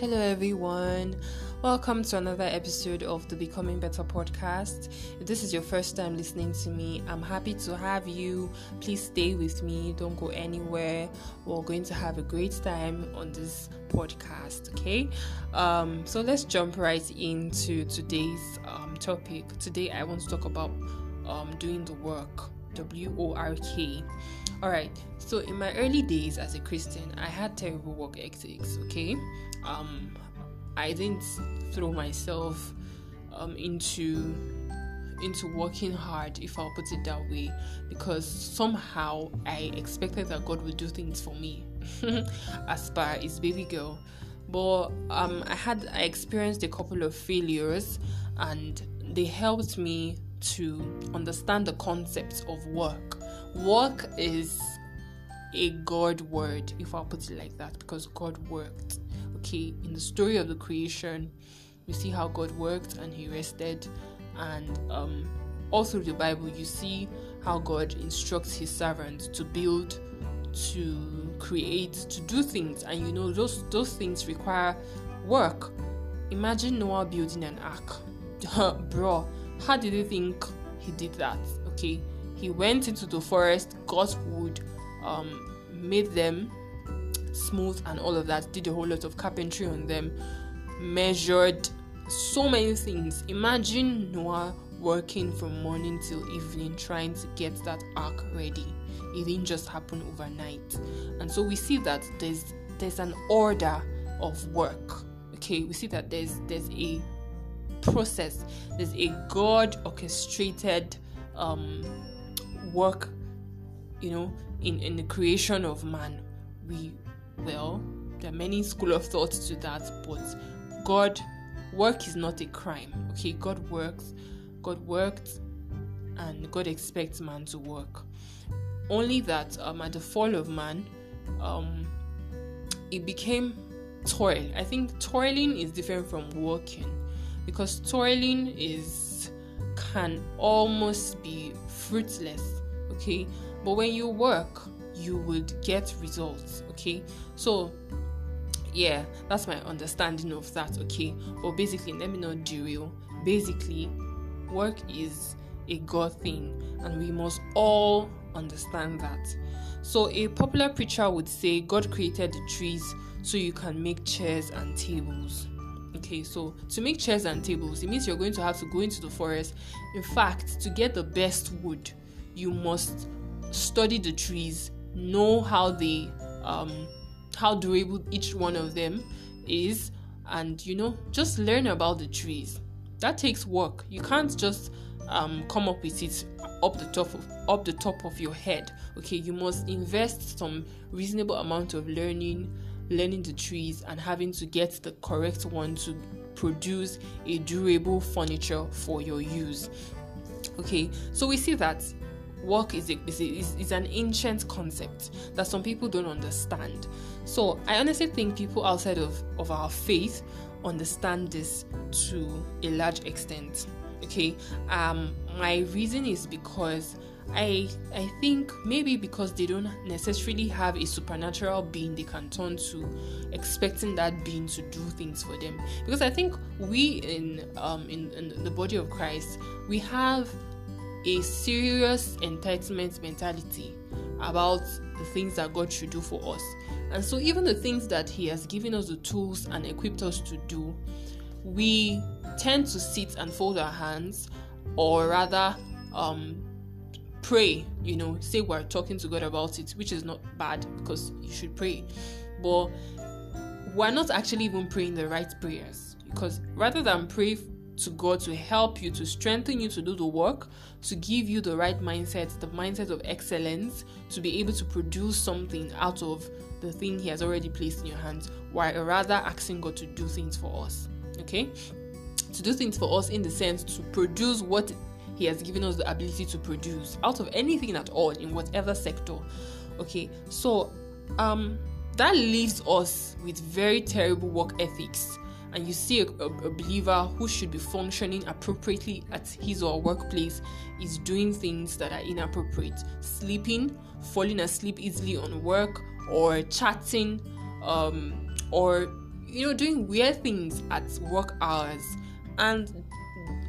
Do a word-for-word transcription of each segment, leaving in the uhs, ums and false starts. Hello everyone, welcome to another episode of the Becoming Better podcast. If this is your first time listening to me, I'm happy to have you. Please stay with me, don't go anywhere. We're going to have a great time on this podcast, okay? Um, so let's jump right into today's um, topic. Today I want to talk about um, doing the work, W O R K. Alright, so in my early days as a Christian, I had terrible work ethics, okay? Um, I didn't throw myself um, into into working hard, if I'll put it that way, because somehow I expected that God would do things for me, as per his baby girl. But um, I had I experienced a couple of failures, and they helped me to understand the concept of work. Work is a God word, if I'll put it like that, because God worked. Okay, in the story of the creation, we see how God worked and he rested, and um, all through the Bible, you see how God instructs his servants to build, to create, to do things, and you know those those things require work. Imagine Noah building an ark, bro. How did he think he did that? Okay. He went into the forest, got wood, um, made them smooth and all of that, did a whole lot of carpentry on them, measured so many things. Imagine Noah working from morning till evening trying to get that ark ready. It didn't just happen overnight. And so we see that there's there's an order of work. Okay, we see that there's there's a process, there's a God orchestrated um work, you know, in, in the creation of man. We, well, there are many school of thoughts to that, but God, work is not a crime, okay? God works, God worked, and God expects man to work. Only that um, at the fall of man, um, it became toil. I think toiling is different from working, because toiling is, can almost be fruitless. Okay, but when you work, you would get results. Okay, so yeah, that's my understanding of that. Okay, but basically, let me not derail. Basically, work is a God thing, and we must all understand that. So, a popular preacher would say, God created the trees so you can make chairs and tables. Okay, so to make chairs and tables, it means you're going to have to go into the forest. In fact, to get the best wood, you must study the trees, know how they, um, how durable each one of them is, and you know, just learn about the trees. That takes work. You can't just um, come up with it up the top of up the top of your head. Okay, you must invest some reasonable amount of learning, learning the trees, and having to get the correct one to produce a durable furniture for your use. Okay, so we see that work is, a, is, a, is, is an ancient concept that some people don't understand. So I honestly think people outside of, of our faith understand this to a large extent. Okay, um, my reason is because I I think maybe because they don't necessarily have a supernatural being they can turn to, expecting that being to do things for them. Because I think we in um in, in the body of Christ, we have a serious entitlement mentality about the things that God should do for us. And so even the things that he has given us the tools and equipped us to do, we tend to sit and fold our hands, or rather um, pray, you know, say we're talking to God about it, which is not bad because you should pray. But we're not actually even praying the right prayers, because rather than pray to God to help you, to strengthen you to do the work, to give you the right mindset, the mindset of excellence, to be able to produce something out of the thing he has already placed in your hands, while rather asking God to do things for us, okay? To do things for us in the sense to produce what he has given us the ability to produce out of anything at all in whatever sector, okay? So, um, that leaves us with very terrible work ethics. And you see a, a, a believer who should be functioning appropriately at his or her workplace is doing things that are inappropriate. Sleeping, falling asleep easily on work, or chatting, um, or you know, doing weird things at work hours, and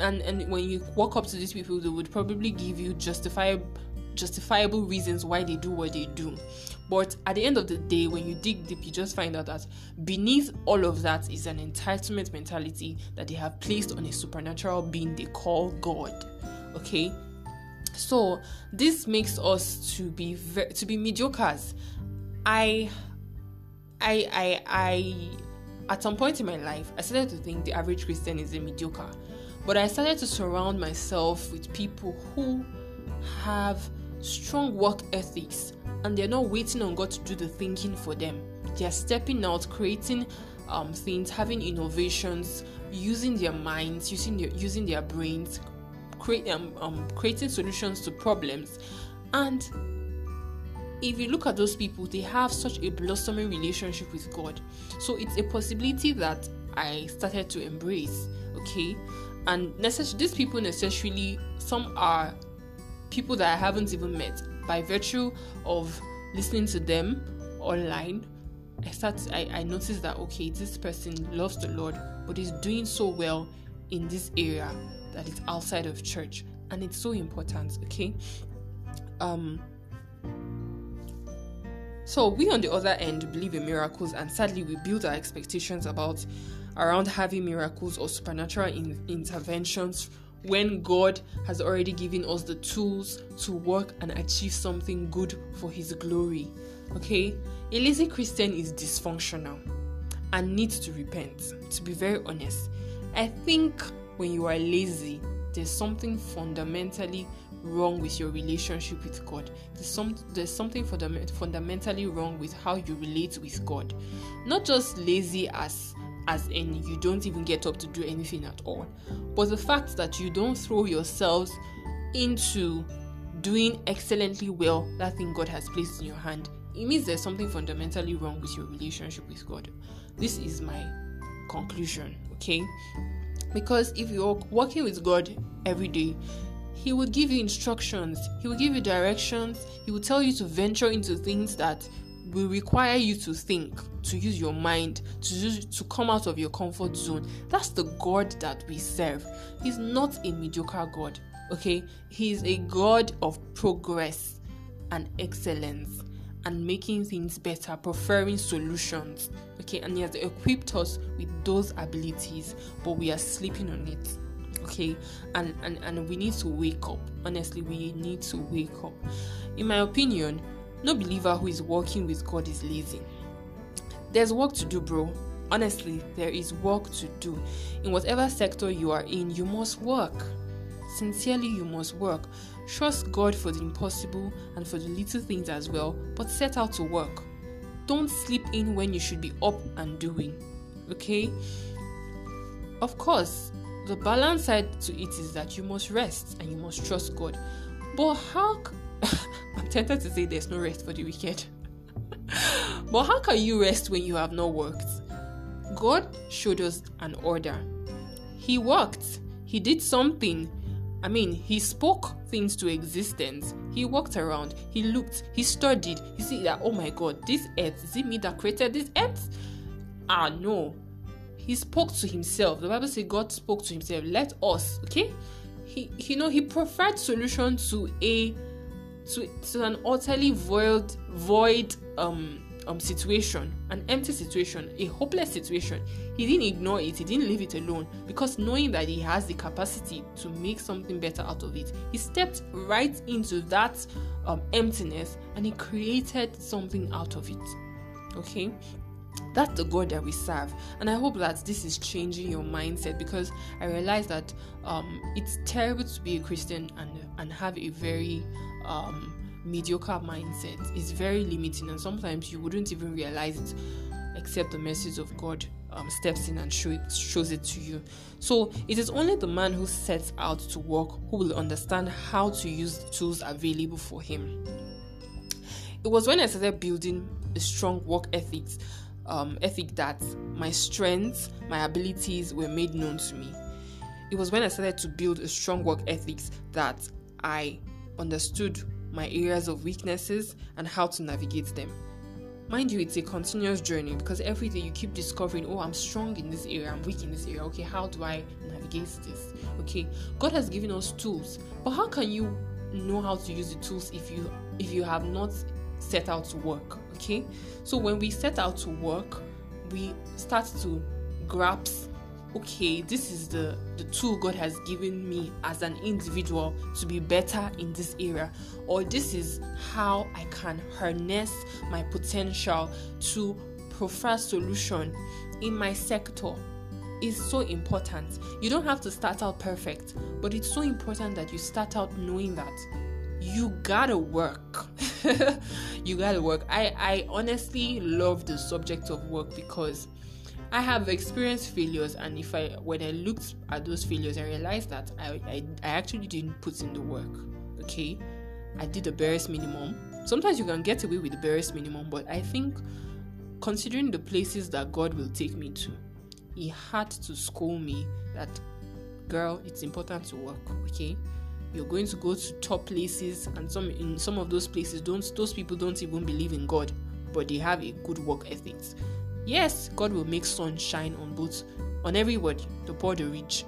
and and when you walk up to these people, they would probably give you justifiable justifiable reasons why they do what they do. But at the end of the day, when you dig deep, you just find out that beneath all of that is an entitlement mentality that they have placed on a supernatural being they call God. Okay, so this makes us to be ve- to be mediocres. I, I, I, I. At some point in my life, I started to think the average Christian is a mediocre, but I started to surround myself with people who have strong work ethics, and they're not waiting on God to do the thinking for them. They're stepping out, creating um, things, having innovations, using their minds, using their using their brains, create um, um creating solutions to problems. And if you look at those people, they have such a blossoming relationship with God. So it's a possibility that I started to embrace. Okay, and necess- these people necessarily, some are people that I haven't even met. By virtue of listening to them online, I start. I, I noticed that, okay, this person loves the Lord, but is doing so well in this area that is outside of church, and it's so important. Okay. Um. So we on the other end believe in miracles, and sadly we build our expectations about around having miracles or supernatural in, interventions. When God has already given us the tools to work and achieve something good for His glory. Okay? A lazy Christian is dysfunctional and needs to repent. To be very honest, I think when you are lazy, there's something fundamentally wrong with your relationship with God. There's, some, there's something fundament, fundamentally wrong with how you relate with God. Not just lazy as as in you don't even get up to do anything at all, but the fact that you don't throw yourselves into doing excellently well that thing God has placed in your hand, it means there's something fundamentally wrong with your relationship with God. This is my conclusion, okay? Because if you're working with God every day, He will give you instructions, He will give you directions, He will tell you to venture into things that will require you to think, to use your mind, to use, to come out of your comfort zone. That's the God that we serve. He's not a mediocre God, okay? He's a God of progress and excellence and making things better, preferring solutions, okay? And He has equipped us with those abilities, but we are sleeping on it. Okay, and, and, and we need to wake up. Honestly, we need to wake up. In my opinion, no believer who is walking with God is lazy. There's work to do, bro. Honestly, there is work to do. In whatever sector you are in, you must work. Sincerely, you must work. Trust God for the impossible and for the little things as well, but set out to work. Don't sleep in when you should be up and doing. Okay? Of course, the balance side to it is that you must rest and you must trust God. But how... C- I'm tempted to say there's no rest for the wicked. But how can you rest when you have not worked? God showed us an order. He worked. He did something. I mean, He spoke things to existence. He walked around. He looked. He studied. He said that, oh my God, this earth, is it me that created this earth? Ah, no. He spoke to Himself. The Bible says God spoke to Himself. Let us, okay? He, you know, He preferred solution to a To, to an utterly void, void um, um, situation, an empty situation, a hopeless situation. He didn't ignore it. He didn't leave it alone, because knowing that He has the capacity to make something better out of it, He stepped right into that um, emptiness and He created something out of it. Okay? That's the God that we serve, and I hope that this is changing your mindset, because I realize that um, it's terrible to be a Christian and and have a very um, mediocre mindset. It's very limiting, and sometimes you wouldn't even realize it, except the message of God um, steps in and show it, shows it to you. So it is only the man who sets out to work who will understand how to use the tools available for him. It was when I started building a strong work ethics. Um, ethic that my strengths, my abilities were made known to me. It was when I started to build a strong work ethics that I understood my areas of weaknesses and how to navigate them. Mind you, it's a continuous journey, because every day you keep discovering, oh, I'm strong in this area, I'm weak in this area. Okay, how do I navigate this? Okay, God has given us tools, but how can you know how to use the tools if you if you have not set out to work? Okay, so when we set out to work, we start to grasp, okay, this is the the tool God has given me as an individual to be better in this area, or this is how I can harness my potential to provide solution in my sector. Is so important. You don't have to start out perfect, but it's so important that you start out knowing that you gotta work. You gotta work. I, I honestly love the subject of work, because I have experienced failures, and if I when I looked at those failures, I realized that I, I, I actually didn't put in the work. Okay, I did the barest minimum. Sometimes you can get away with the barest minimum, but I think, considering the places that God will take me to, He had to school me that, girl, it's important to work. Okay, you're going to go to top places, and some in some of those places, don't those people don't even believe in God, but they have a good work ethic. Yes, God will make sun shine on both, on everybody, the poor, the rich,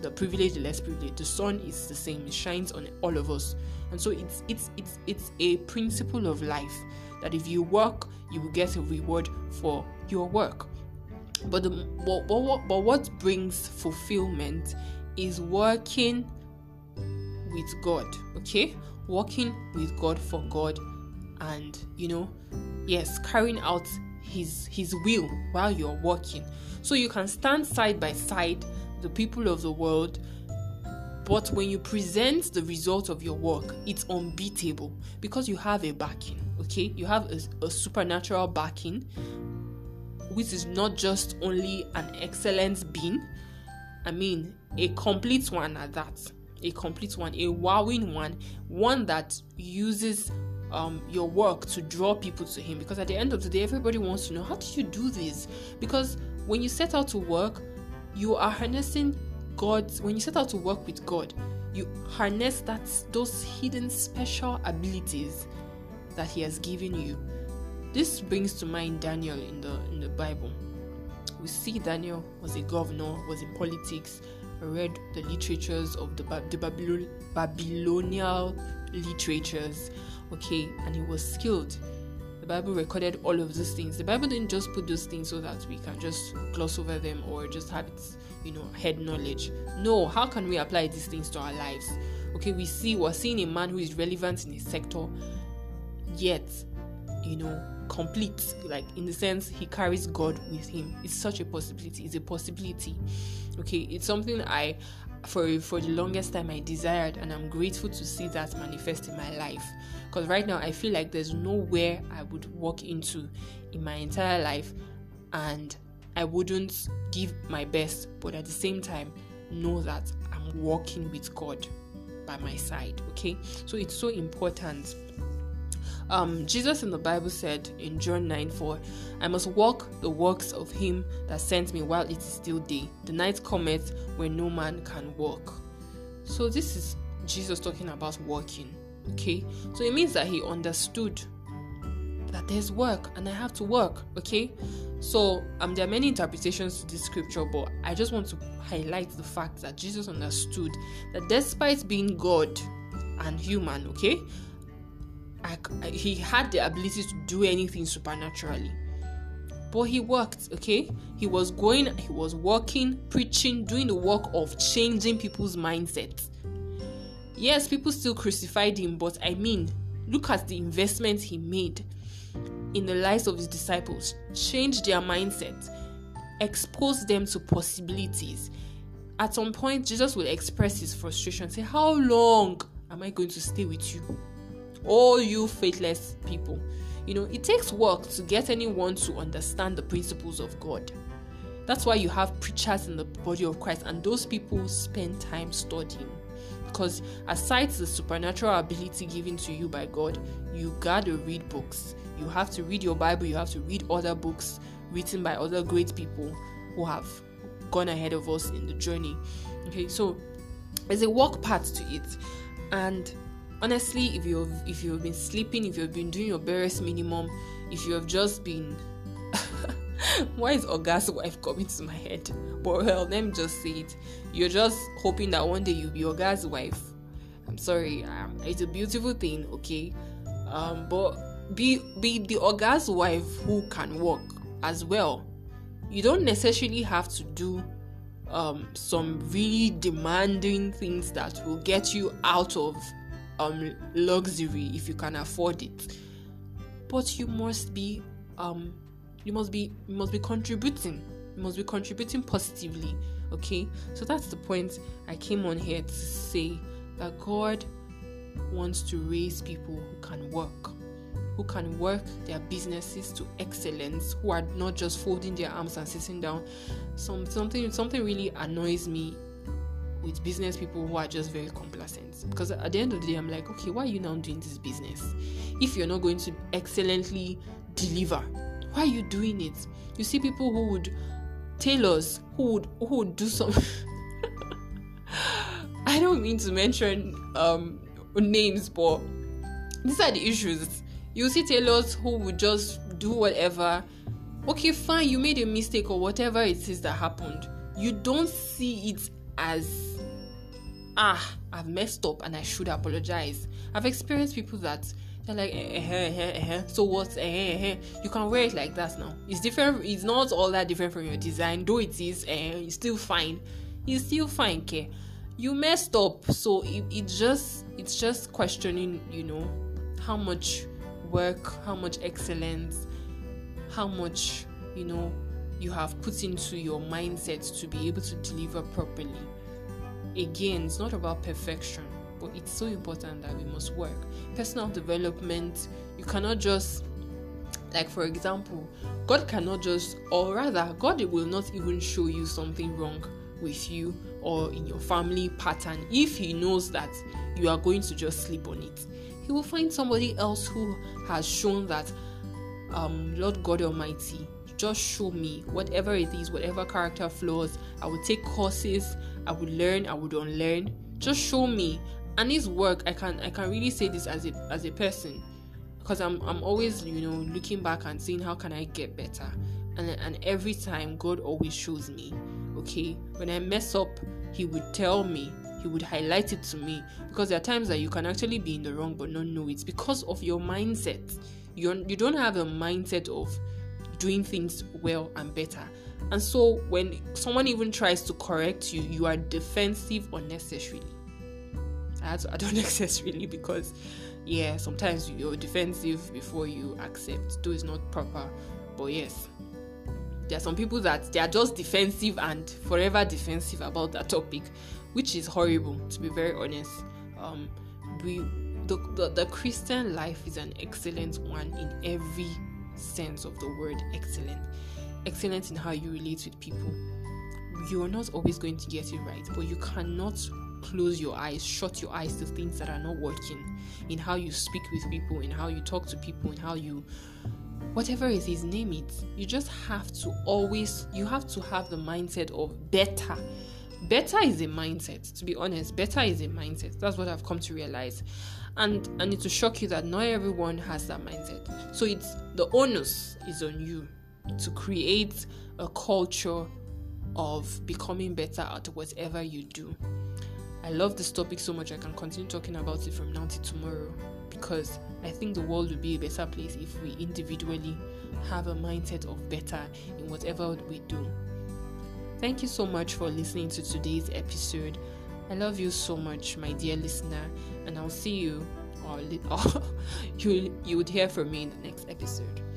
the privileged, the less privileged. The sun is the same; it shines on all of us. And so it's it's it's it's a principle of life that if you work, you will get a reward for your work. But the but, but, but what brings fulfillment is working with God. Okay, working with God for God, and you know, yes, carrying out His His will while you're working. So you can stand side by side the people of the world, but when you present the result of your work, it's unbeatable because you have a backing. Okay, you have a, a supernatural backing, which is not just only an excellent being, I mean a complete one at that, a complete one, a wowing one, one that uses um, your work to draw people to Him. Because at the end of the day, everybody wants to know, how did you do this? Because when you set out to work, you are harnessing God's, when you set out to work with God, you harness that those hidden special abilities that He has given you. This brings to mind Daniel in the in the Bible. We see Daniel was a governor, was in politics, read the literatures of the, ba- the Babylon- Babylonian literatures, okay, and he was skilled. The Bible recorded all of these things. The Bible didn't just put those things so that we can just gloss over them or just have it, you know, head knowledge. No, how can we apply these things to our lives? Okay, we see, we're seeing a man who is relevant in his sector, yet, you know, complete, like in the sense he carries God with him. It's such a possibility. It's a possibility. Okay, it's something I for for the longest time I desired, and I'm grateful to see that manifest in my life, because right now I feel like there's nowhere I would walk into in my entire life and I wouldn't give my best, but at the same time know that I'm walking with God by my side. Okay, so it's so important. Um, Jesus in the Bible said in John nine four, I must walk the works of Him that sent me while it is still day. The night cometh when no man can walk. So this is Jesus talking about walking. Okay, so it means that He understood that there's work and I have to work. Okay, so um, there are many interpretations to this scripture, but I just want to highlight the fact that Jesus understood that despite being God and human, okay, I, I, he had the ability to do anything supernaturally, but He worked. Okay, he was going he was working, preaching, doing the work of changing people's mindset. Yes, people still crucified Him, but I mean, look at the investment He made in the lives of His disciples, changed their mindset, exposed them to possibilities. At some point, Jesus will express His frustration, say, how long am I going to stay with you, all you faithless people? You know, it takes work to get anyone to understand the principles of God. That's why you have preachers in the body of Christ, and those people spend time studying, because aside the supernatural ability given to you by God, you gotta read books. You have to read your Bible. You have to read other books written by other great people who have gone ahead of us in the journey. Okay, so there's a work part to it. And honestly, if you've if you've been sleeping, if you've been doing your barest minimum, if you have just been why is Oga's wife coming to my head? But well, let me just say it. You're just hoping that one day you'll be Oga's wife. I'm sorry. Um, it's a beautiful thing, okay? Um, but be be the Oga's wife who can work as well. You don't necessarily have to do um some really demanding things that will get you out of um luxury if you can afford it. But you must be um you must be you must be contributing. You must be contributing positively. Okay? So that's the point I came on here to say, that God wants to raise people who can work, who can work their businesses to excellence, who are not just folding their arms and sitting down. Some something something really annoys me with business people who are just very complacent, because at the end of the day, I'm like, okay, why are you now doing this business if you're not going to excellently deliver? Why are you doing it? You see people who would tailors who would who would do some I don't mean to mention um names, but these are the issues. You see tailors who would just do whatever. Okay, fine, you made a mistake or whatever it is that happened. You don't see it as, ah, I've messed up and I should apologize. I've experienced people that they're like, eh, eh, eh, eh, eh. So what? Eh, eh, eh. You can wear it like that now. It's different. It's not all that different from your design, though it is. Eh, it's still fine. It's still fine, okay? You messed up, so it, it just it's just questioning, you know, how much work, how much excellence, how much, you know, you have put into your mindset to be able to deliver properly. Again, it's not about perfection, but it's so important that we must work. Personal development, you cannot just, like, for example, God cannot just, or rather, God will not even show you something wrong with you or in your family pattern if he knows that you are going to just sleep on it. He will find somebody else who has shown that, um Lord God Almighty, just show me whatever it is, whatever character flaws. I will take courses, I will learn, I would unlearn, just show me. And his work, I can I can really say this as a as a person, because I'm I'm always, you know, looking back and saying, how can I get better? And and every time, God always shows me. Okay, when I mess up, he would tell me, he would highlight it to me, because there are times that you can actually be in the wrong but not know it because of your mindset. You're, you don't have a mindset of doing things well and better, and so when someone even tries to correct you, you are defensive unnecessarily. I, to, I don't necessarily, because yeah, sometimes you're defensive before you accept, though it's not proper, but yes. There are some people that they are just defensive and forever defensive about that topic, which is horrible, to be very honest. Um, we the, the the Christian life is an excellent one in every sense of the word. Excellent, excellent in how you relate with people. You are not always going to get it right, but you cannot close your eyes, shut your eyes to things that are not working in how you speak with people, in how you talk to people, in how you. Whatever it is, name it. You just have to always, you have to have the mindset of better. Better is a mindset, to be honest. Better is a mindset. That's what I've come to realize. And and it will shock you that not everyone has that mindset. So it's, the onus is on you to create a culture of becoming better at whatever you do. I love this topic so much. I can continue talking about it from now till tomorrow, because I think the world would be a better place if we individually have a mindset of better in whatever we do. Thank you so much for listening to today's episode. I love you so much, my dear listener, and I'll see you, or, or you you would hear from me in the next episode.